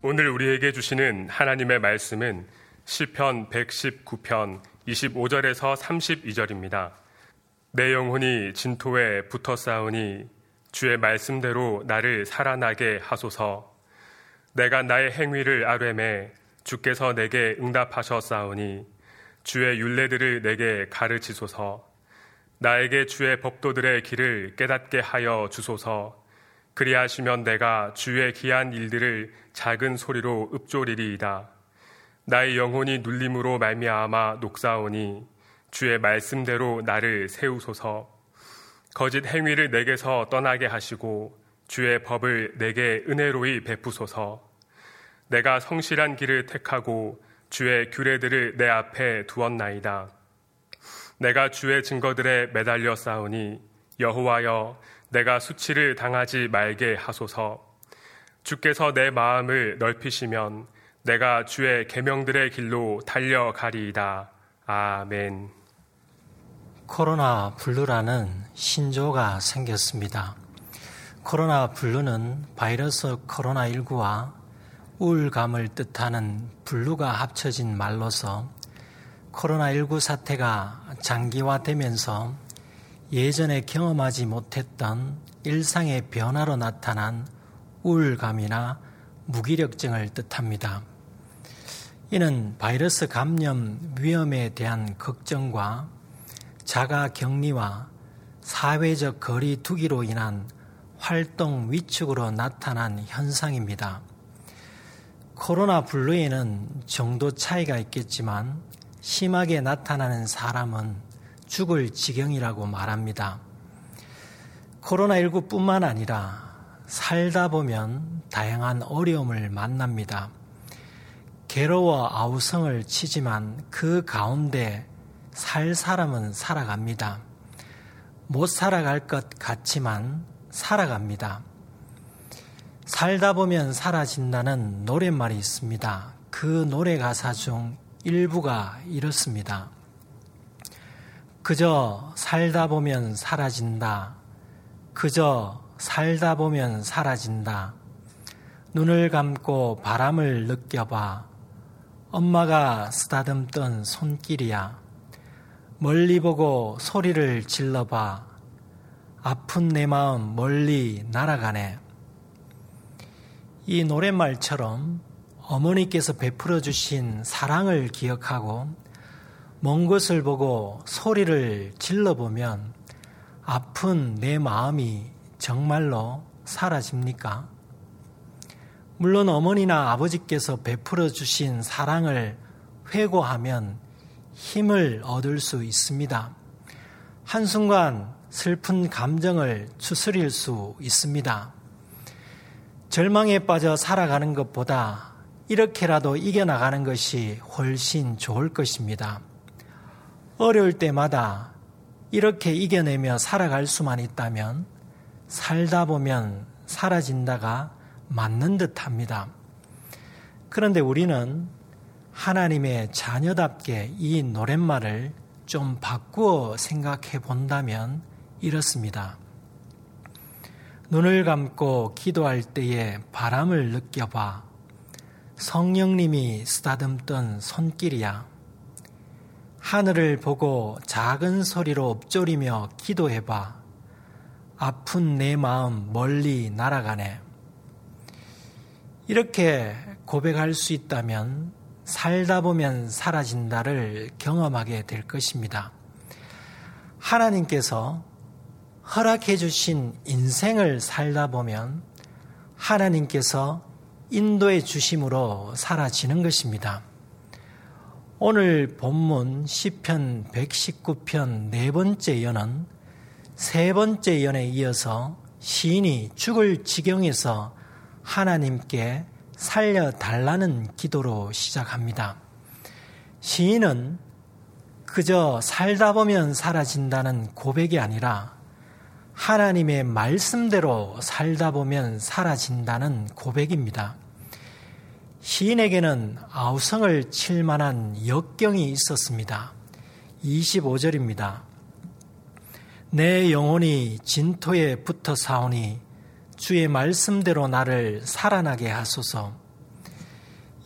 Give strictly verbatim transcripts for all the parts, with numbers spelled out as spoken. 오늘 우리에게 주시는 하나님의 말씀은 시편 백십구 편 이십오 절에서 삼십이 절입니다. 내 영혼이 진토에 붙어 싸우니 주의 말씀대로 나를 살아나게 하소서. 내가 나의 행위를 아뢰매 주께서 내게 응답하셨사오니 주의 율례들을 내게 가르치소서. 나에게 주의 법도들의 길을 깨닫게 하여 주소서. 그리하시면 내가 주의 귀한 일들을 작은 소리로 읊조리리이다. 나의 영혼이 눌림으로 말미암아 녹사오니 주의 말씀대로 나를 세우소서. 거짓 행위를 내게서 떠나게 하시고 주의 법을 내게 은혜로이 베푸소서. 내가 성실한 길을 택하고 주의 규례들을 내 앞에 두었나이다. 내가 주의 증거들에 매달려 싸우니 여호와여, 내가 수치를 당하지 말게 하소서. 주께서 내 마음을 넓히시면 내가 주의 계명들의 길로 달려가리이다. 아멘. 코로나 블루라는 신조가 생겼습니다. 코로나 블루는 바이러스 코로나십구와 우울감을 뜻하는 블루가 합쳐진 말로서 코로나십구 사태가 장기화되면서 예전에 경험하지 못했던 일상의 변화로 나타난 우울감이나 무기력증을 뜻합니다. 이는 바이러스 감염 위험에 대한 걱정과 자가 격리와 사회적 거리 두기로 인한 활동 위축으로 나타난 현상입니다. 코로나 블루에는 정도 차이가 있겠지만 심하게 나타나는 사람은 죽을 지경이라고 말합니다. 코로나십구뿐만 아니라 살다 보면 다양한 어려움을 만납니다. 괴로워 아우성을 치지만 그 가운데 살 사람은 살아갑니다. 못 살아갈 것 같지만 살아갑니다. 살다 보면 사라진다는 노랫말이 있습니다. 그 노래 가사 중 일부가 이렇습니다. 그저 살다 보면 사라진다. 그저 살다 보면 사라진다. 눈을 감고 바람을 느껴봐. 엄마가 쓰다듬던 손길이야. 멀리 보고 소리를 질러봐. 아픈 내 마음 멀리 날아가네. 이 노랫말처럼 어머니께서 베풀어 주신 사랑을 기억하고 먼 곳을 보고 소리를 질러보면 아픈 내 마음이 정말로 사라집니까? 물론 어머니나 아버지께서 베풀어 주신 사랑을 회고하면 힘을 얻을 수 있습니다. 한순간 슬픈 감정을 추스릴 수 있습니다. 절망에 빠져 살아가는 것보다 이렇게라도 이겨나가는 것이 훨씬 좋을 것입니다. 어려울 때마다 이렇게 이겨내며 살아갈 수만 있다면 살다 보면 사라진다가 맞는 듯합니다. 그런데 우리는 하나님의 자녀답게 이 노랫말을 좀 바꾸어 생각해 본다면 이렇습니다. 눈을 감고 기도할 때에 바람을 느껴봐. 성령님이 쓰다듬던 손길이야. 하늘을 보고 작은 소리로 읊조리며 기도해봐. 아픈 내 마음 멀리 날아가네. 이렇게 고백할 수 있다면 살다 보면 사라진다를 경험하게 될 것입니다. 하나님께서 허락해 주신 인생을 살다 보면 하나님께서 인도해 주심으로 사라지는 것입니다. 오늘 본문 시편 백십구 편 네 번째 연은 세 번째 연에 이어서 시인이 죽을 지경에서 하나님께 살려달라는 기도로 시작합니다. 시인은 그저 살다 보면 사라진다는 고백이 아니라 하나님의 말씀대로 살다 보면 사라진다는 고백입니다. 시인에게는 아우성을 칠 만한 역경이 있었습니다. 이십오 절입니다. 내 영혼이 진토에 붙어 사오니 주의 말씀대로 나를 살아나게 하소서.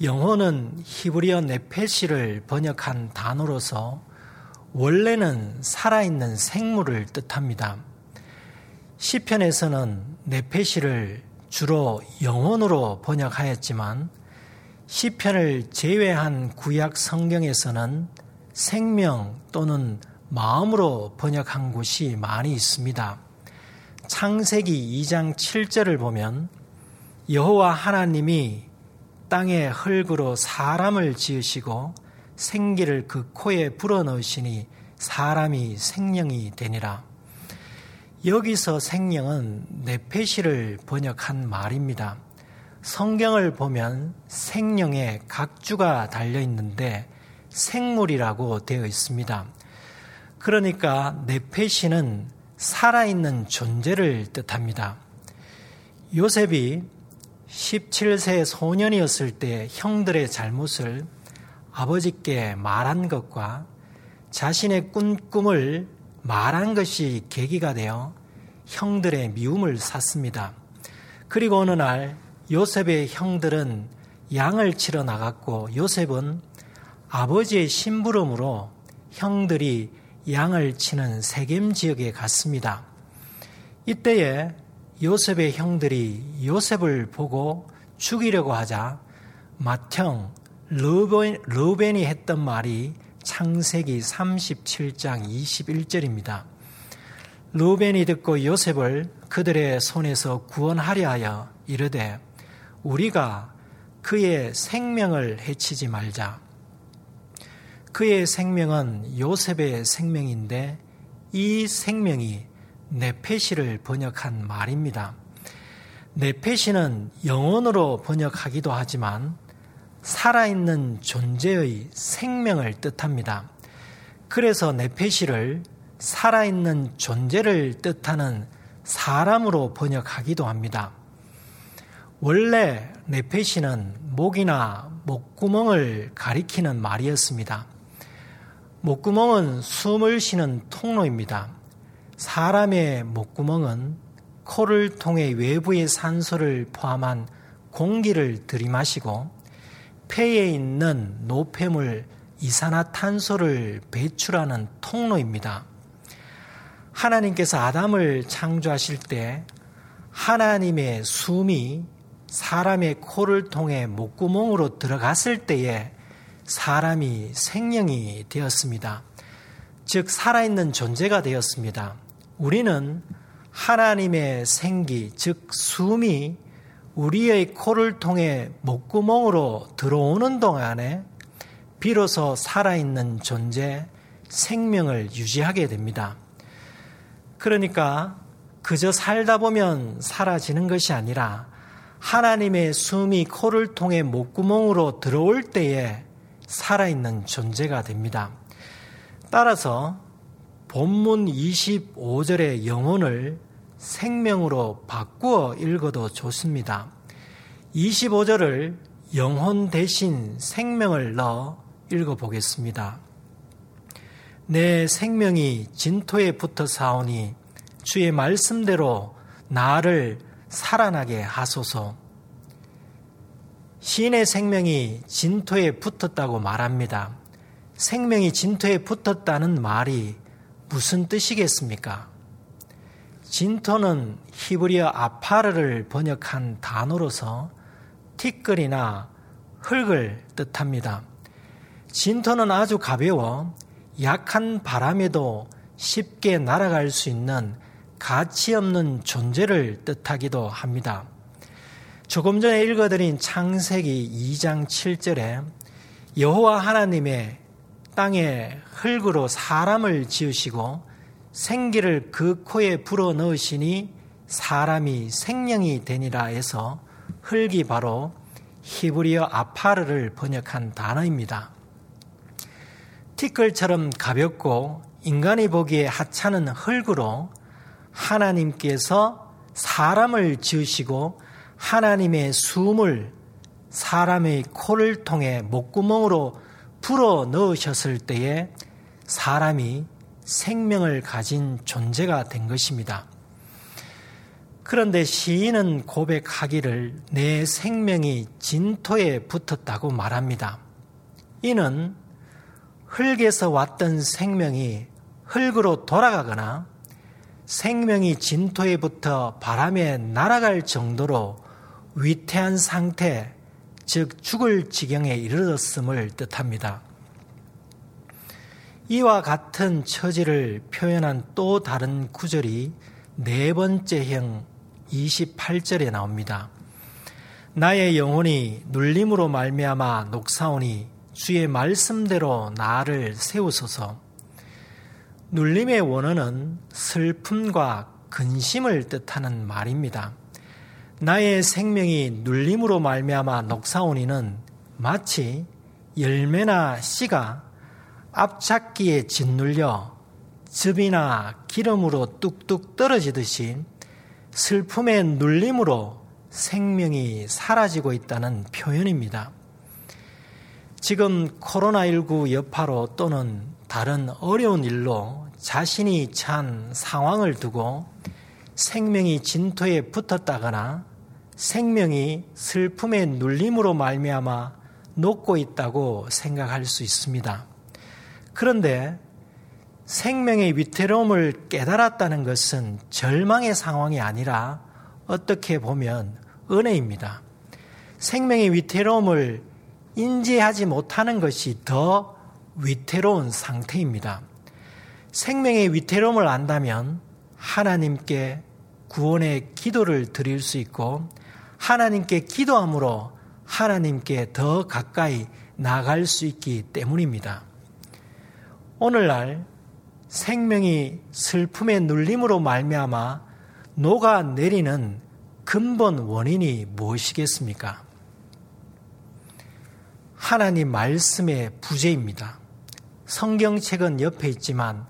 영어는 히브리어 네페시를 번역한 단어로서 원래는 살아있는 생물을 뜻합니다. 시편에서는 네페시를 주로 영혼으로 번역하였지만 시편을 제외한 구약 성경에서는 생명 또는 마음으로 번역한 곳이 많이 있습니다. 창세기 이 장 칠 절을 보면 여호와 하나님이 땅의 흙으로 사람을 지으시고 생기를 그 코에 불어넣으시니 사람이 생령이 되니라. 여기서 생령은 네페시를 번역한 말입니다. 성경을 보면 생령에 각주가 달려있는데 생물이라고 되어 있습니다. 그러니까 네페시는 살아있는 존재를 뜻합니다. 요셉이 십칠 세 소년이었을 때 형들의 잘못을 아버지께 말한 것과 자신의 꾼 꿈을 말한 것이 계기가 되어 형들의 미움을 샀습니다. 그리고 어느 날 요셉의 형들은 양을 치러 나갔고 요셉은 아버지의 심부름으로 형들이 양을 치는 세겜 지역에 갔습니다. 이때에 요셉의 형들이 요셉을 보고 죽이려고 하자 맏형 르우벤이 했던 말이 창세기 삼십칠 장 이십일 절입니다. 르우벤이 듣고 요셉을 그들의 손에서 구원하려 하여 이르되 우리가 그의 생명을 해치지 말자. 그의 생명은 요셉의 생명인데 이 생명이 네페시를 번역한 말입니다. 네페시는 영혼으로 번역하기도 하지만 살아있는 존재의 생명을 뜻합니다. 그래서 네페시를 살아있는 존재를 뜻하는 사람으로 번역하기도 합니다. 원래 네페시는 목이나 목구멍을 가리키는 말이었습니다. 목구멍은 숨을 쉬는 통로입니다. 사람의 목구멍은 코를 통해 외부의 산소를 포함한 공기를 들이마시고 폐에 있는 노폐물 이산화탄소를 배출하는 통로입니다. 하나님께서 아담을 창조하실 때 하나님의 숨이 사람의 코를 통해 목구멍으로 들어갔을 때에 사람이 생령이 되었습니다. 즉 살아있는 존재가 되었습니다. 우리는 하나님의 생기, 즉 숨이 우리의 코를 통해 목구멍으로 들어오는 동안에 비로소 살아있는 존재, 생명을 유지하게 됩니다. 그러니까 그저 살다 보면 사라지는 것이 아니라 하나님의 숨이 코를 통해 목구멍으로 들어올 때에 살아있는 존재가 됩니다. 따라서 본문 이십오 절의 영혼을 생명으로 바꾸어 읽어도 좋습니다. 이십오 절을 영혼 대신 생명을 넣어 읽어보겠습니다. 내 생명이 진토에 붙어 사오니 주의 말씀대로 나를 살아나게 하소서. 시인의 생명이 진토에 붙었다고 말합니다. 생명이 진토에 붙었다는 말이 무슨 뜻이겠습니까? 진토는 히브리어 아파르를 번역한 단어로서 티끌이나 흙을 뜻합니다. 진토는 아주 가벼워 약한 바람에도 쉽게 날아갈 수 있는 가치 없는 존재를 뜻하기도 합니다. 조금 전에 읽어드린 창세기 이 장 칠 절에 여호와 하나님의 땅에 흙으로 사람을 지으시고 생기를 그 코에 불어넣으시니 사람이 생령이 되니라 해서 흙이 바로 히브리어 아파르를 번역한 단어입니다. 티끌처럼 가볍고 인간이 보기에 하찮은 흙으로 하나님께서 사람을 지으시고 하나님의 숨을 사람의 코를 통해 목구멍으로 불어 넣으셨을 때에 사람이 생명을 가진 존재가 된 것입니다. 그런데 시인은 고백하기를 내 생명이 진토에 붙었다고 말합니다. 이는 흙에서 왔던 생명이 흙으로 돌아가거나 생명이 진토에 붙어 바람에 날아갈 정도로 위태한 상태, 즉 죽을 지경에 이르렀음을 뜻합니다. 이와 같은 처지를 표현한 또 다른 구절이 네 번째 형 이십팔 절에 나옵니다. 나의 영혼이 눌림으로 말미암아 녹사오니 주의 말씀대로 나를 세우소서. 눌림의 원어는 슬픔과 근심을 뜻하는 말입니다. 나의 생명이 눌림으로 말미암아 녹사오니는 마치 열매나 씨가 앞잡기에 짓눌려 즙이나 기름으로 뚝뚝 떨어지듯이 슬픔의 눌림으로 생명이 사라지고 있다는 표현입니다. 지금 코로나십구 여파로 또는 다른 어려운 일로 자신이 처한 상황을 두고 생명이 진토에 붙었다거나 생명이 슬픔의 눌림으로 말미암아 녹고 있다고 생각할 수 있습니다. 그런데 생명의 위태로움을 깨달았다는 것은 절망의 상황이 아니라 어떻게 보면 은혜입니다. 생명의 위태로움을 인지하지 못하는 것이 더 위태로운 상태입니다. 생명의 위태로움을 안다면 하나님께 구원의 기도를 드릴 수 있고 하나님께 기도함으로 하나님께 더 가까이 나아갈 수 있기 때문입니다. 오늘날 생명이 슬픔의 눌림으로 말미암아 녹아내리는 근본 원인이 무엇이겠습니까? 하나님 말씀의 부재입니다. 성경책은 옆에 있지만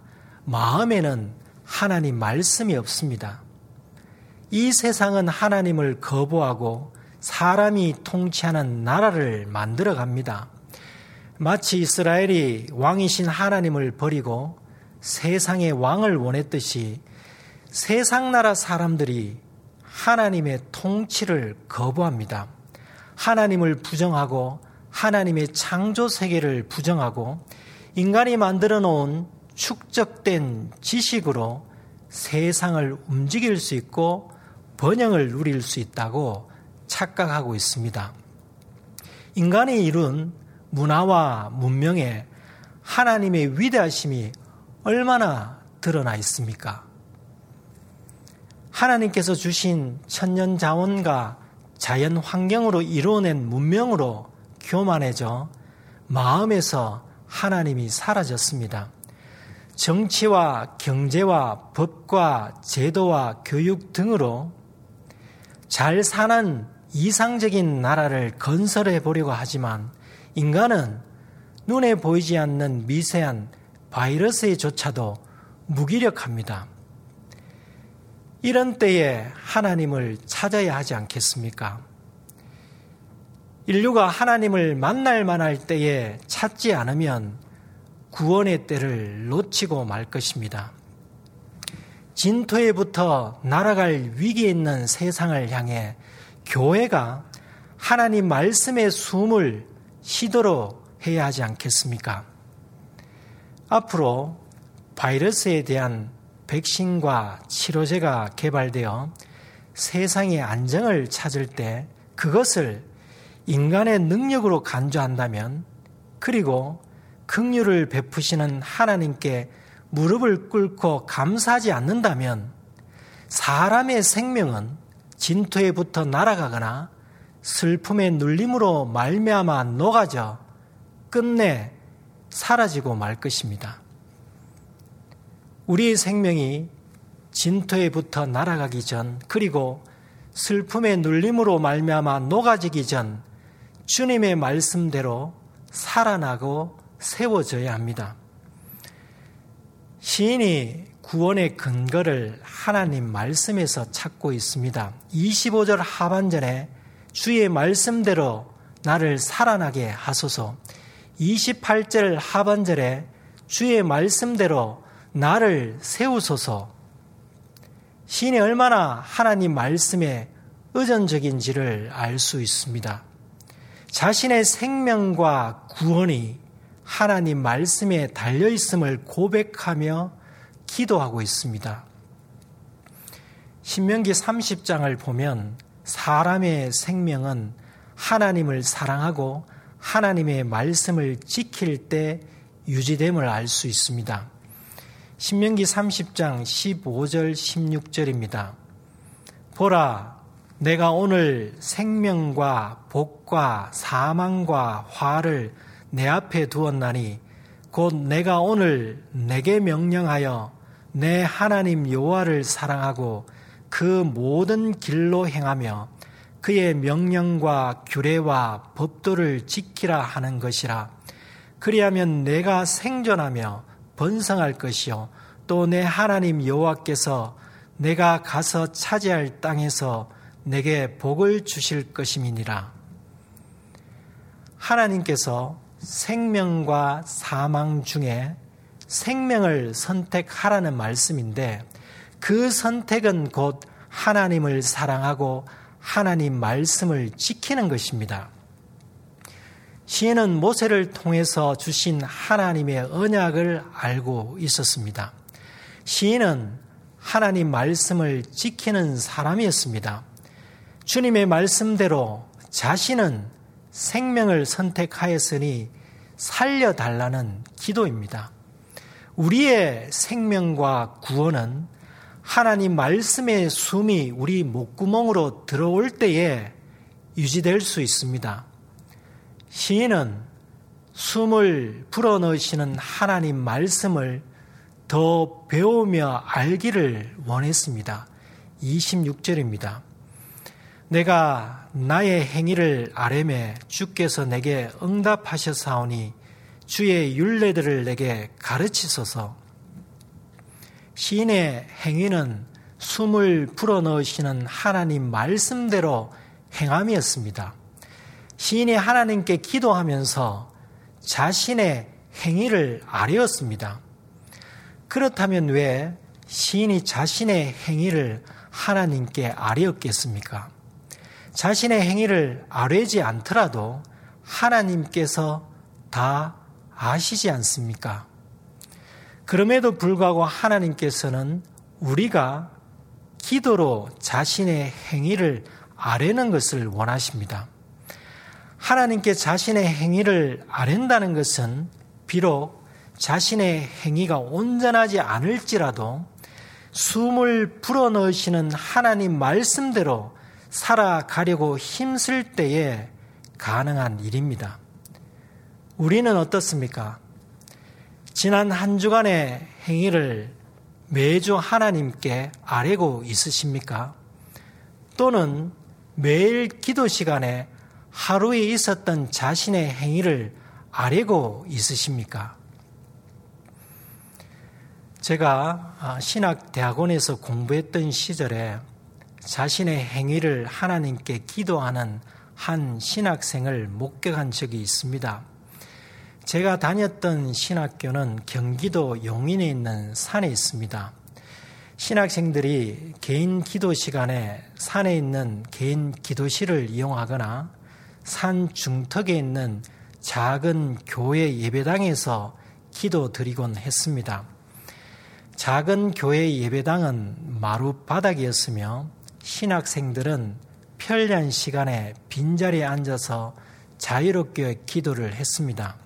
마음에는 하나님 말씀이 없습니다. 이 세상은 하나님을 거부하고 사람이 통치하는 나라를 만들어갑니다. 마치 이스라엘이 왕이신 하나님을 버리고 세상의 왕을 원했듯이 세상 나라 사람들이 하나님의 통치를 거부합니다. 하나님을 부정하고 하나님의 창조 세계를 부정하고 인간이 만들어 놓은 축적된 지식으로 세상을 움직일 수 있고 번영을 누릴 수 있다고 착각하고 있습니다. 인간이 이룬 문화와 문명에 하나님의 위대하심이 얼마나 드러나 있습니까? 하나님께서 주신 천년 자원과 자연 환경으로 이루어낸 문명으로 교만해져 마음에서 하나님이 사라졌습니다. 정치와 경제와 법과 제도와 교육 등으로 잘 사는 이상적인 나라를 건설해 보려고 하지만 인간은 눈에 보이지 않는 미세한 바이러스에조차도 무기력합니다. 이런 때에 하나님을 찾아야 하지 않겠습니까? 인류가 하나님을 만날 만할 때에 찾지 않으면 구원의 때를 놓치고 말 것입니다. 진토에부터 날아갈 위기에 있는 세상을 향해 교회가 하나님 말씀의 숨을 쉬도록 해야 하지 않겠습니까? 앞으로 바이러스에 대한 백신과 치료제가 개발되어 세상의 안정을 찾을 때 그것을 인간의 능력으로 간주한다면, 그리고 긍휼을 베푸시는 하나님께 무릎을 꿇고 감사하지 않는다면 사람의 생명은 진토에부터 날아가거나 슬픔의 눌림으로 말미암아 녹아져 끝내 사라지고 말 것입니다. 우리의 생명이 진토에부터 날아가기 전, 그리고 슬픔의 눌림으로 말미암아 녹아지기 전 주님의 말씀대로 살아나고 세워져야 합니다. 시인이 구원의 근거를 하나님 말씀에서 찾고 있습니다. 이십오 절 하반절에 주의 말씀대로 나를 살아나게 하소서, 이십팔 절 하반절에 주의 말씀대로 나를 세우소서, 시인이 얼마나 하나님 말씀에 의존적인지를 알 수 있습니다. 자신의 생명과 구원이 하나님 말씀에 달려있음을 고백하며 기도하고 있습니다. 신명기 삼십 장을 보면 사람의 생명은 하나님을 사랑하고 하나님의 말씀을 지킬 때 유지됨을 알 수 있습니다. 신명기 삼십 장 십오 절 십육 절입니다. 보라, 내가 오늘 생명과 복과 사망과 화를 내 앞에 두었나니 곧 내가 오늘 내게 명령하여 내 하나님 여호와를 사랑하고 그 모든 길로 행하며 그의 명령과 규례와 법도를 지키라 하는 것이라. 그리하면 내가 생존하며 번성할 것이요 또 내 하나님 여호와께서 내가 가서 차지할 땅에서 내게 복을 주실 것임이니라. 하나님께서 생명과 사망 중에 생명을 선택하라는 말씀인데, 그 선택은 곧 하나님을 사랑하고 하나님 말씀을 지키는 것입니다. 시인은 모세를 통해서 주신 하나님의 언약을 알고 있었습니다. 시인은 하나님 말씀을 지키는 사람이었습니다. 주님의 말씀대로 자신은 생명을 선택하였으니 살려달라는 기도입니다. 우리의 생명과 구원은 하나님 말씀의 숨이 우리 목구멍으로 들어올 때에 유지될 수 있습니다. 시인은 숨을 불어넣으시는 하나님 말씀을 더 배우며 알기를 원했습니다. 이십육 절입니다. 내가 나의 행위를 아뢰매 주께서 내게 응답하셨사오니 주의 율례들을 내게 가르치소서. 시인의 행위는 숨을 불어넣으시는 하나님 말씀대로 행함이었습니다. 시인이 하나님께 기도하면서 자신의 행위를 아뢰었습니다. 그렇다면 왜 시인이 자신의 행위를 하나님께 아뢰었겠습니까? 자신의 행위를 아뢰지 않더라도 하나님께서 다 아시지 않습니까? 그럼에도 불구하고 하나님께서는 우리가 기도로 자신의 행위를 아뢰는 것을 원하십니다. 하나님께 자신의 행위를 아뢰는다는 것은 비록 자신의 행위가 온전하지 않을지라도 숨을 불어넣으시는 하나님 말씀대로 살아가려고 힘쓸 때에 가능한 일입니다. 우리는 어떻습니까? 지난 한 주간의 행위를 매주 하나님께 아뢰고 있으십니까? 또는 매일 기도 시간에 하루에 있었던 자신의 행위를 아뢰고 있으십니까? 제가 신학대학원에서 공부했던 시절에 자신의 행위를 하나님께 기도하는 한 신학생을 목격한 적이 있습니다. 제가 다녔던 신학교는 경기도 용인에 있는 산에 있습니다. 신학생들이 개인 기도 시간에 산에 있는 개인 기도실을 이용하거나 산 중턱에 있는 작은 교회 예배당에서 기도 드리곤 했습니다. 작은 교회 예배당은 마룻바닥이었으며 신학생들은 편리한 시간에 빈자리에 앉아서 자유롭게 기도를 했습니다.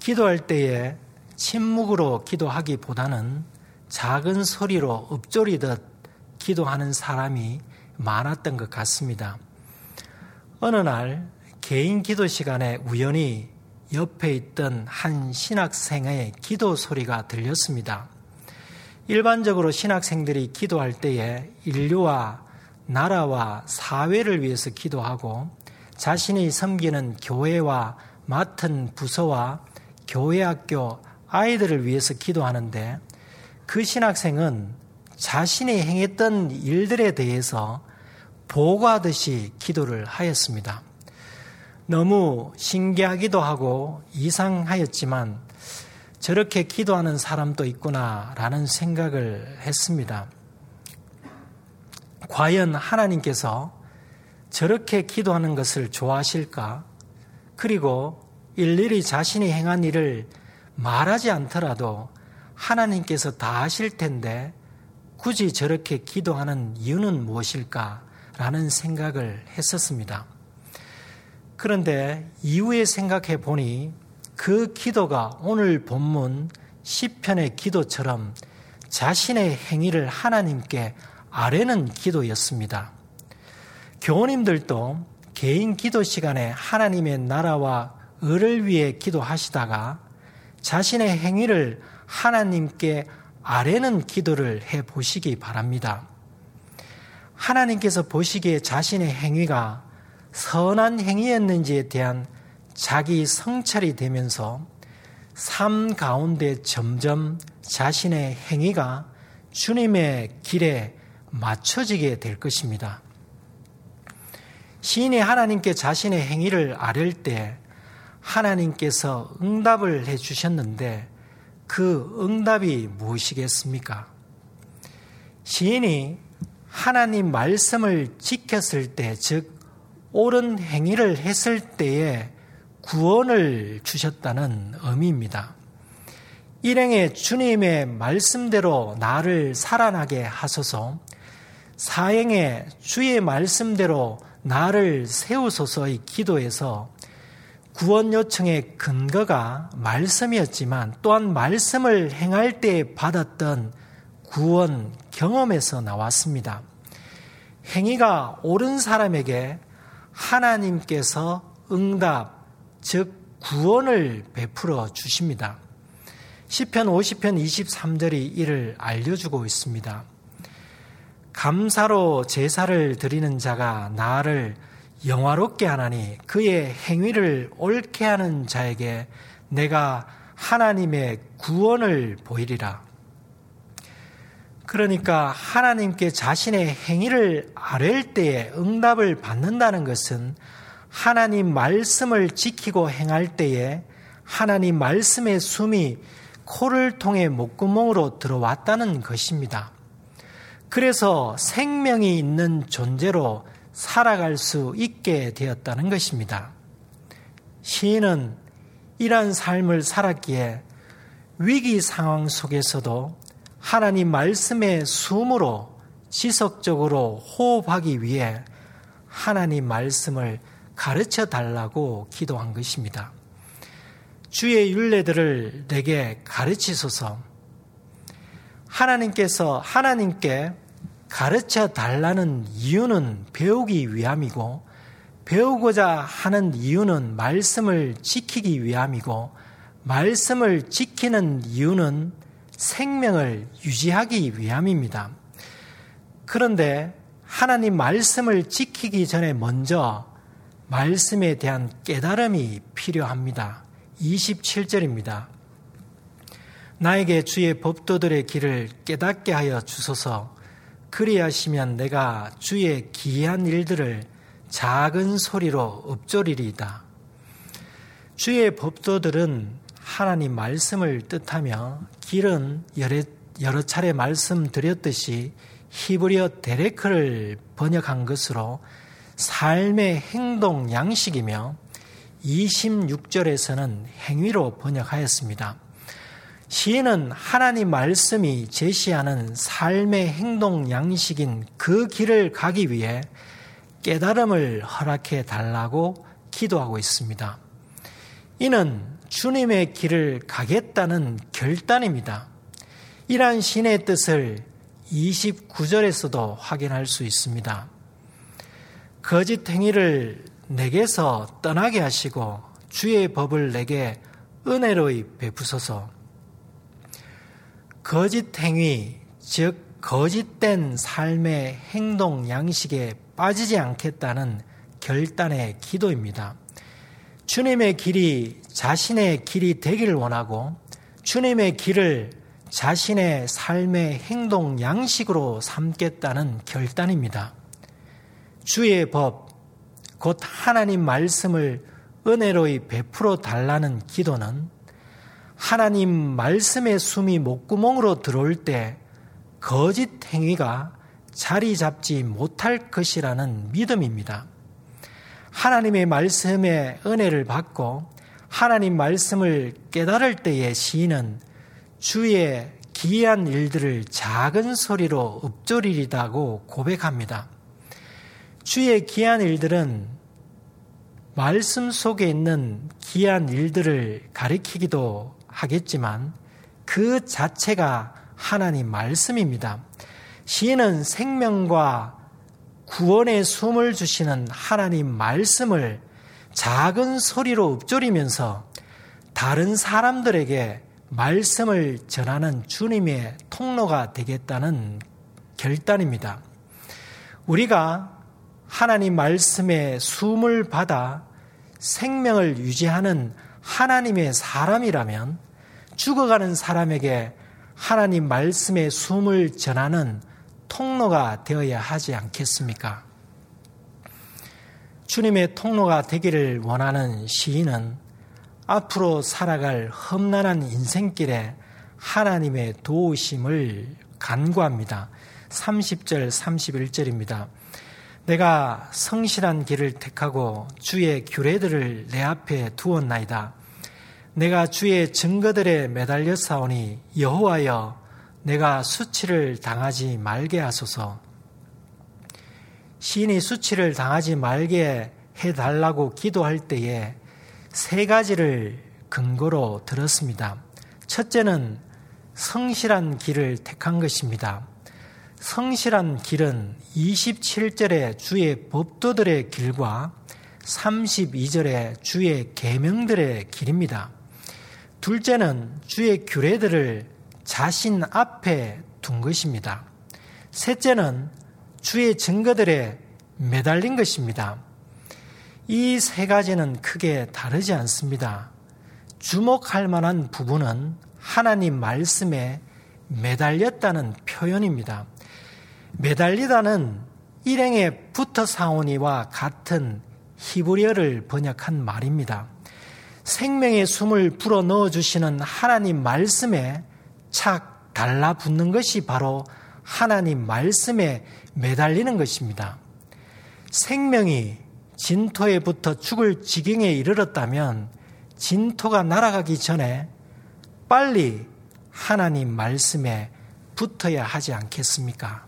기도할 때에 침묵으로 기도하기보다는 작은 소리로 읊조리듯 기도하는 사람이 많았던 것 같습니다. 어느 날 개인 기도 시간에 우연히 옆에 있던 한 신학생의 기도 소리가 들렸습니다. 일반적으로 신학생들이 기도할 때에 인류와 나라와 사회를 위해서 기도하고 자신이 섬기는 교회와 맡은 부서와 교회 학교 아이들을 위해서 기도하는데, 그 신학생은 자신이 행했던 일들에 대해서 보고하듯이 기도를 하였습니다. 너무 신기하기도 하고 이상하였지만 저렇게 기도하는 사람도 있구나라는 생각을 했습니다. 과연 하나님께서 저렇게 기도하는 것을 좋아하실까? 그리고 일일이 자신이 행한 일을 말하지 않더라도 하나님께서 다 아실 텐데 굳이 저렇게 기도하는 이유는 무엇일까? 라는 생각을 했었습니다. 그런데 이후에 생각해 보니 그 기도가 오늘 본문 시편의 기도처럼 자신의 행위를 하나님께 아뢰는 기도였습니다. 교우님들도 개인 기도 시간에 하나님의 나라와 을을 위해 기도하시다가 자신의 행위를 하나님께 아뢰는 기도를 해보시기 바랍니다. 하나님께서 보시기에 자신의 행위가 선한 행위였는지에 대한 자기 성찰이 되면서 삶 가운데 점점 자신의 행위가 주님의 길에 맞춰지게 될 것입니다. 시인이 하나님께 자신의 행위를 아뢰 때 하나님께서 응답을 해주셨는데 그 응답이 무엇이겠습니까? 시인이 하나님 말씀을 지켰을 때, 즉 옳은 행위를 했을 때에 구원을 주셨다는 의미입니다. 일행의 주님의 말씀대로 나를 살아나게 하소서, 사행의 주의 말씀대로 나를 세우소서의 기도에서 구원 요청의 근거가 말씀이었지만 또한 말씀을 행할 때 받았던 구원 경험에서 나왔습니다. 행위가 옳은 사람에게 하나님께서 응답, 즉 구원을 베풀어 주십니다. 시편 오십 편 이십삼 절이 이를 알려주고 있습니다. 감사로 제사를 드리는 자가 나를 영화롭게 하나니 그의 행위를 옳게 하는 자에게 내가 하나님의 구원을 보이리라. 그러니까 하나님께 자신의 행위를 아뢰 때에 응답을 받는다는 것은 하나님 말씀을 지키고 행할 때에 하나님 말씀의 숨이 코를 통해 목구멍으로 들어왔다는 것입니다. 그래서 생명이 있는 존재로 살아갈 수 있게 되었다는 것입니다. 시인은 이러한 삶을 살았기에 위기 상황 속에서도 하나님 말씀의 숨으로 지속적으로 호흡하기 위해 하나님 말씀을 가르쳐 달라고 기도한 것입니다. 주의 율례들을 내게 가르치소서. 하나님께서 하나님께 가르쳐 달라는 이유는 배우기 위함이고, 배우고자 하는 이유는 말씀을 지키기 위함이고, 말씀을 지키는 이유는 생명을 유지하기 위함입니다. 그런데 하나님 말씀을 지키기 전에 먼저 말씀에 대한 깨달음이 필요합니다. 이십칠 절입니다. 나에게 주의 법도들의 길을 깨닫게 하여 주소서. 그리하시면 내가 주의 기이한 일들을 작은 소리로 읊조리리이다. 주의 법도들은 하나님 말씀을 뜻하며, 길은 여러, 여러 차례 말씀드렸듯이 히브리어 데레크를 번역한 것으로 삶의 행동 양식이며 이십육 절에서는 행위로 번역하였습니다. 시인은 하나님 말씀이 제시하는 삶의 행동 양식인 그 길을 가기 위해 깨달음을 허락해 달라고 기도하고 있습니다. 이는 주님의 길을 가겠다는 결단입니다. 이러한 시인의 뜻을 이십구 절에서도 확인할 수 있습니다. 거짓 행위를 내게서 떠나게 하시고 주의 법을 내게 은혜로 베푸소서. 거짓 행위, 즉 거짓된 삶의 행동 양식에 빠지지 않겠다는 결단의 기도입니다. 주님의 길이 자신의 길이 되기를 원하고 주님의 길을 자신의 삶의 행동 양식으로 삼겠다는 결단입니다. 주의 법, 곧 하나님 말씀을 은혜로이 베풀어 달라는 기도는 하나님 말씀의 숨이 목구멍으로 들어올 때 거짓 행위가 자리 잡지 못할 것이라는 믿음입니다. 하나님의 말씀의 은혜를 받고 하나님 말씀을 깨달을 때의 시인은 주의 기이한 일들을 작은 소리로 읊조리리라고 고백합니다. 주의 기이한 일들은 말씀 속에 있는 기이한 일들을 가리키기도 하겠지만 그 자체가 하나님 말씀입니다. 시인은 생명과 구원의 숨을 주시는 하나님 말씀을 작은 소리로 읊조리면서 다른 사람들에게 말씀을 전하는 주님의 통로가 되겠다는 결단입니다. 우리가 하나님 말씀의 숨을 받아 생명을 유지하는 하나님의 사람이라면 죽어가는 사람에게 하나님 말씀의 숨을 전하는 통로가 되어야 하지 않겠습니까? 주님의 통로가 되기를 원하는 시인은 앞으로 살아갈 험난한 인생길에 하나님의 도우심을 간구합니다. 삼십 절 삼십일 절입니다. 내가 성실한 길을 택하고 주의 규례들을 내 앞에 두었나이다. 내가 주의 증거들에 매달려 싸우니 여호와여 내가 수치를 당하지 말게 하소서. 시인이 수치를 당하지 말게 해달라고 기도할 때에 세 가지를 근거로 들었습니다. 첫째는 성실한 길을 택한 것입니다. 성실한 길은 이십칠 절에 주의 법도들의 길과 삼십이 절에 주의 계명들의 길입니다. 둘째는 주의 규례들을 자신 앞에 둔 것입니다. 셋째는 주의 증거들에 매달린 것입니다. 이 세 가지는 크게 다르지 않습니다. 주목할 만한 부분은 하나님 말씀에 매달렸다는 표현입니다. 매달리다는 일행의 붙어 사오니와 같은 히브리어를 번역한 말입니다. 생명의 숨을 불어 넣어주시는 하나님 말씀에 착 달라붙는 것이 바로 하나님 말씀에 매달리는 것입니다. 생명이 진토에 붙어 죽을 지경에 이르렀다면 진토가 날아가기 전에 빨리 하나님 말씀에 붙어야 하지 않겠습니까?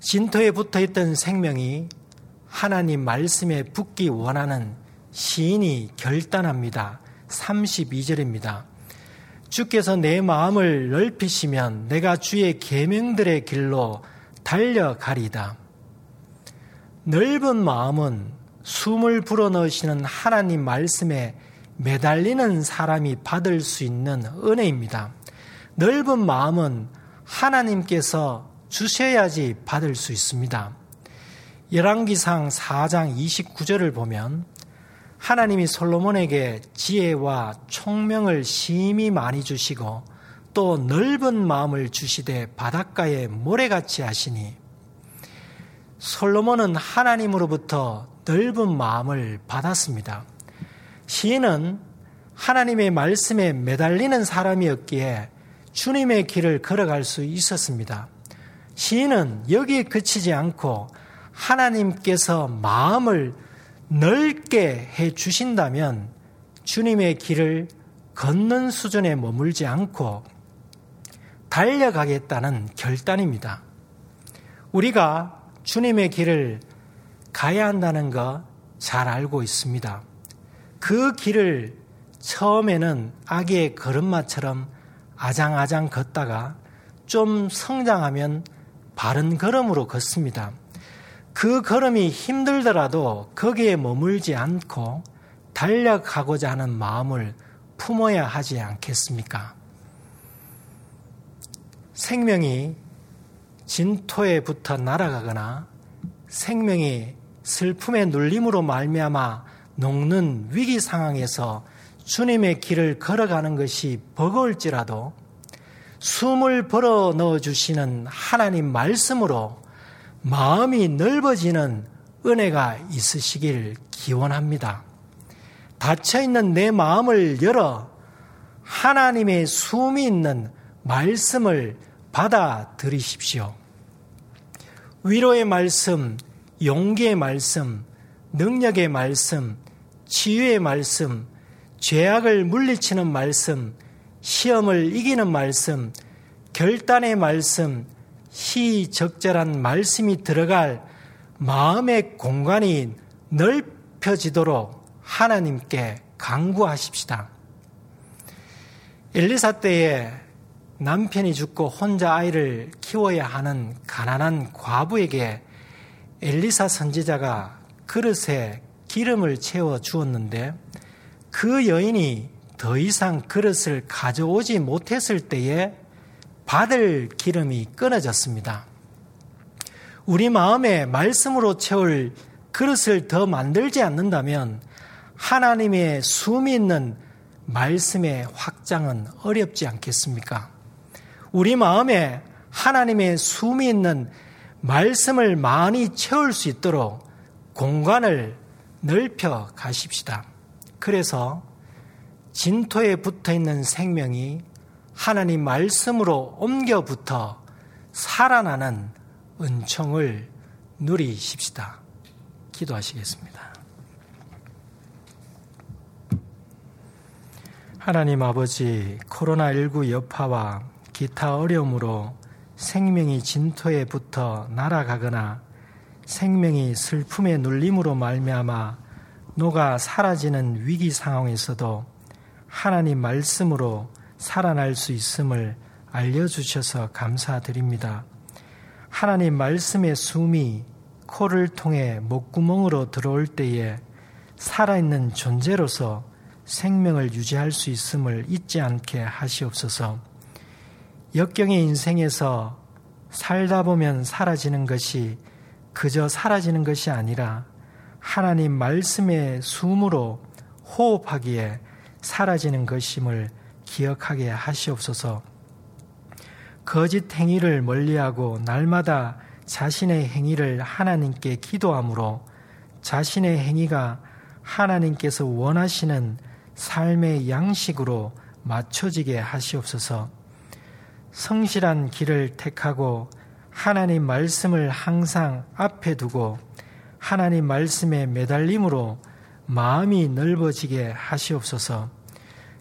진토에 붙어있던 생명이 하나님 말씀에 붙기 원하는 시인이 결단합니다. 삼십이 절입니다. 주께서 내 마음을 넓히시면 내가 주의 계명들의 길로 달려가리다. 넓은 마음은 숨을 불어넣으시는 하나님 말씀에 매달리는 사람이 받을 수 있는 은혜입니다. 넓은 마음은 하나님께서 주셔야지 받을 수 있습니다. 열왕기상 사 장 이십구 절을 보면 하나님이 솔로몬에게 지혜와 총명을 심히 많이 주시고 또 넓은 마음을 주시되 바닷가에 모래같이 하시니 솔로몬은 하나님으로부터 넓은 마음을 받았습니다. 시인은 하나님의 말씀에 매달리는 사람이었기에 주님의 길을 걸어갈 수 있었습니다. 시인은 여기에 그치지 않고 하나님께서 마음을 넓게 해주신다면 주님의 길을 걷는 수준에 머물지 않고 달려가겠다는 결단입니다. 우리가 주님의 길을 가야 한다는 거 잘 알고 있습니다. 그 길을 처음에는 아기의 걸음마처럼 아장아장 걷다가 좀 성장하면 바른 걸음으로 걷습니다. 그 걸음이 힘들더라도 거기에 머물지 않고 달려가고자 하는 마음을 품어야 하지 않겠습니까? 생명이 진토에 붙어 날아가거나 생명이 슬픔의 눌림으로 말미암아 녹는 위기 상황에서 주님의 길을 걸어가는 것이 버거울지라도 숨을 벌어 넣어주시는 하나님 말씀으로 마음이 넓어지는 은혜가 있으시길 기원합니다. 닫혀있는 내 마음을 열어 하나님의 숨이 있는 말씀을 받아들이십시오. 위로의 말씀, 용기의 말씀, 능력의 말씀, 치유의 말씀, 죄악을 물리치는 말씀, 시험을 이기는 말씀, 결단의 말씀, 시의적절한 말씀이 들어갈 마음의 공간이 넓혀지도록 하나님께 간구하십시다. 엘리사 때에 남편이 죽고 혼자 아이를 키워야 하는 가난한 과부에게 엘리사 선지자가 그릇에 기름을 채워 주었는데, 그 여인이 더 이상 그릇을 가져오지 못했을 때에 받을 기름이 끊어졌습니다. 우리 마음에 말씀으로 채울 그릇을 더 만들지 않는다면 하나님의 숨이 있는 말씀의 확장은 어렵지 않겠습니까? 우리 마음에 하나님의 숨이 있는 말씀을 많이 채울 수 있도록 공간을 넓혀 가십시다. 그래서 진토에 붙어있는 생명이 하나님 말씀으로 옮겨붙어 살아나는 은총을 누리십시다. 기도하시겠습니다. 하나님 아버지, 코로나십구 여파와 기타 어려움으로 생명이 진토에 붙어 날아가거나 생명이 슬픔의 눌림으로 말미암아 녹아 사라지는 위기 상황에서도 하나님 말씀으로 살아날 수 있음을 알려주셔서 감사드립니다. 하나님 말씀의 숨이 코를 통해 목구멍으로 들어올 때에 살아있는 존재로서 생명을 유지할 수 있음을 잊지 않게 하시옵소서. 역경의 인생에서 살다 보면 사라지는 것이 그저 사라지는 것이 아니라 하나님 말씀의 숨으로 호흡하기에 사라지는 것임을 기억하게 하시옵소서. 거짓 행위를 멀리하고 날마다 자신의 행위를 하나님께 기도함으로 자신의 행위가 하나님께서 원하시는 삶의 양식으로 맞춰지게 하시옵소서. 성실한 길을 택하고 하나님 말씀을 항상 앞에 두고 하나님 말씀에 매달림으로 마음이 넓어지게 하시옵소서.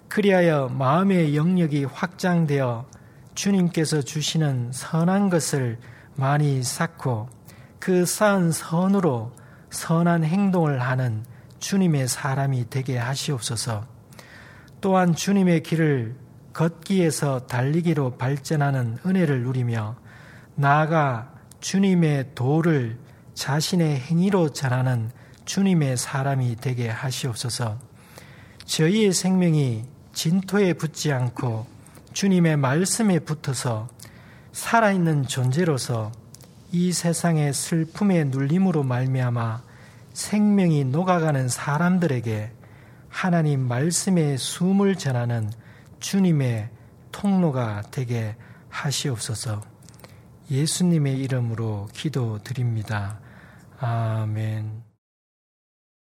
그리하여 마음의 영역이 확장되어 주님께서 주시는 선한 것을 많이 쌓고 그 쌓은 선으로 선한 행동을 하는 주님의 사람이 되게 하시옵소서. 또한 주님의 길을 걷기에서 달리기로 발전하는 은혜를 누리며 나아가 주님의 도를 자신의 행위로 전하는 주님의 사람이 되게 하시옵소서. 저희의 생명이 진토에 붙지 않고 주님의 말씀에 붙어서 살아있는 존재로서 이 세상의 슬픔의 눌림으로 말미암아 생명이 녹아가는 사람들에게 하나님 말씀의 숨을 전하는 주님의 통로가 되게 하시옵소서. 예수님의 이름으로 기도드립니다. 아멘.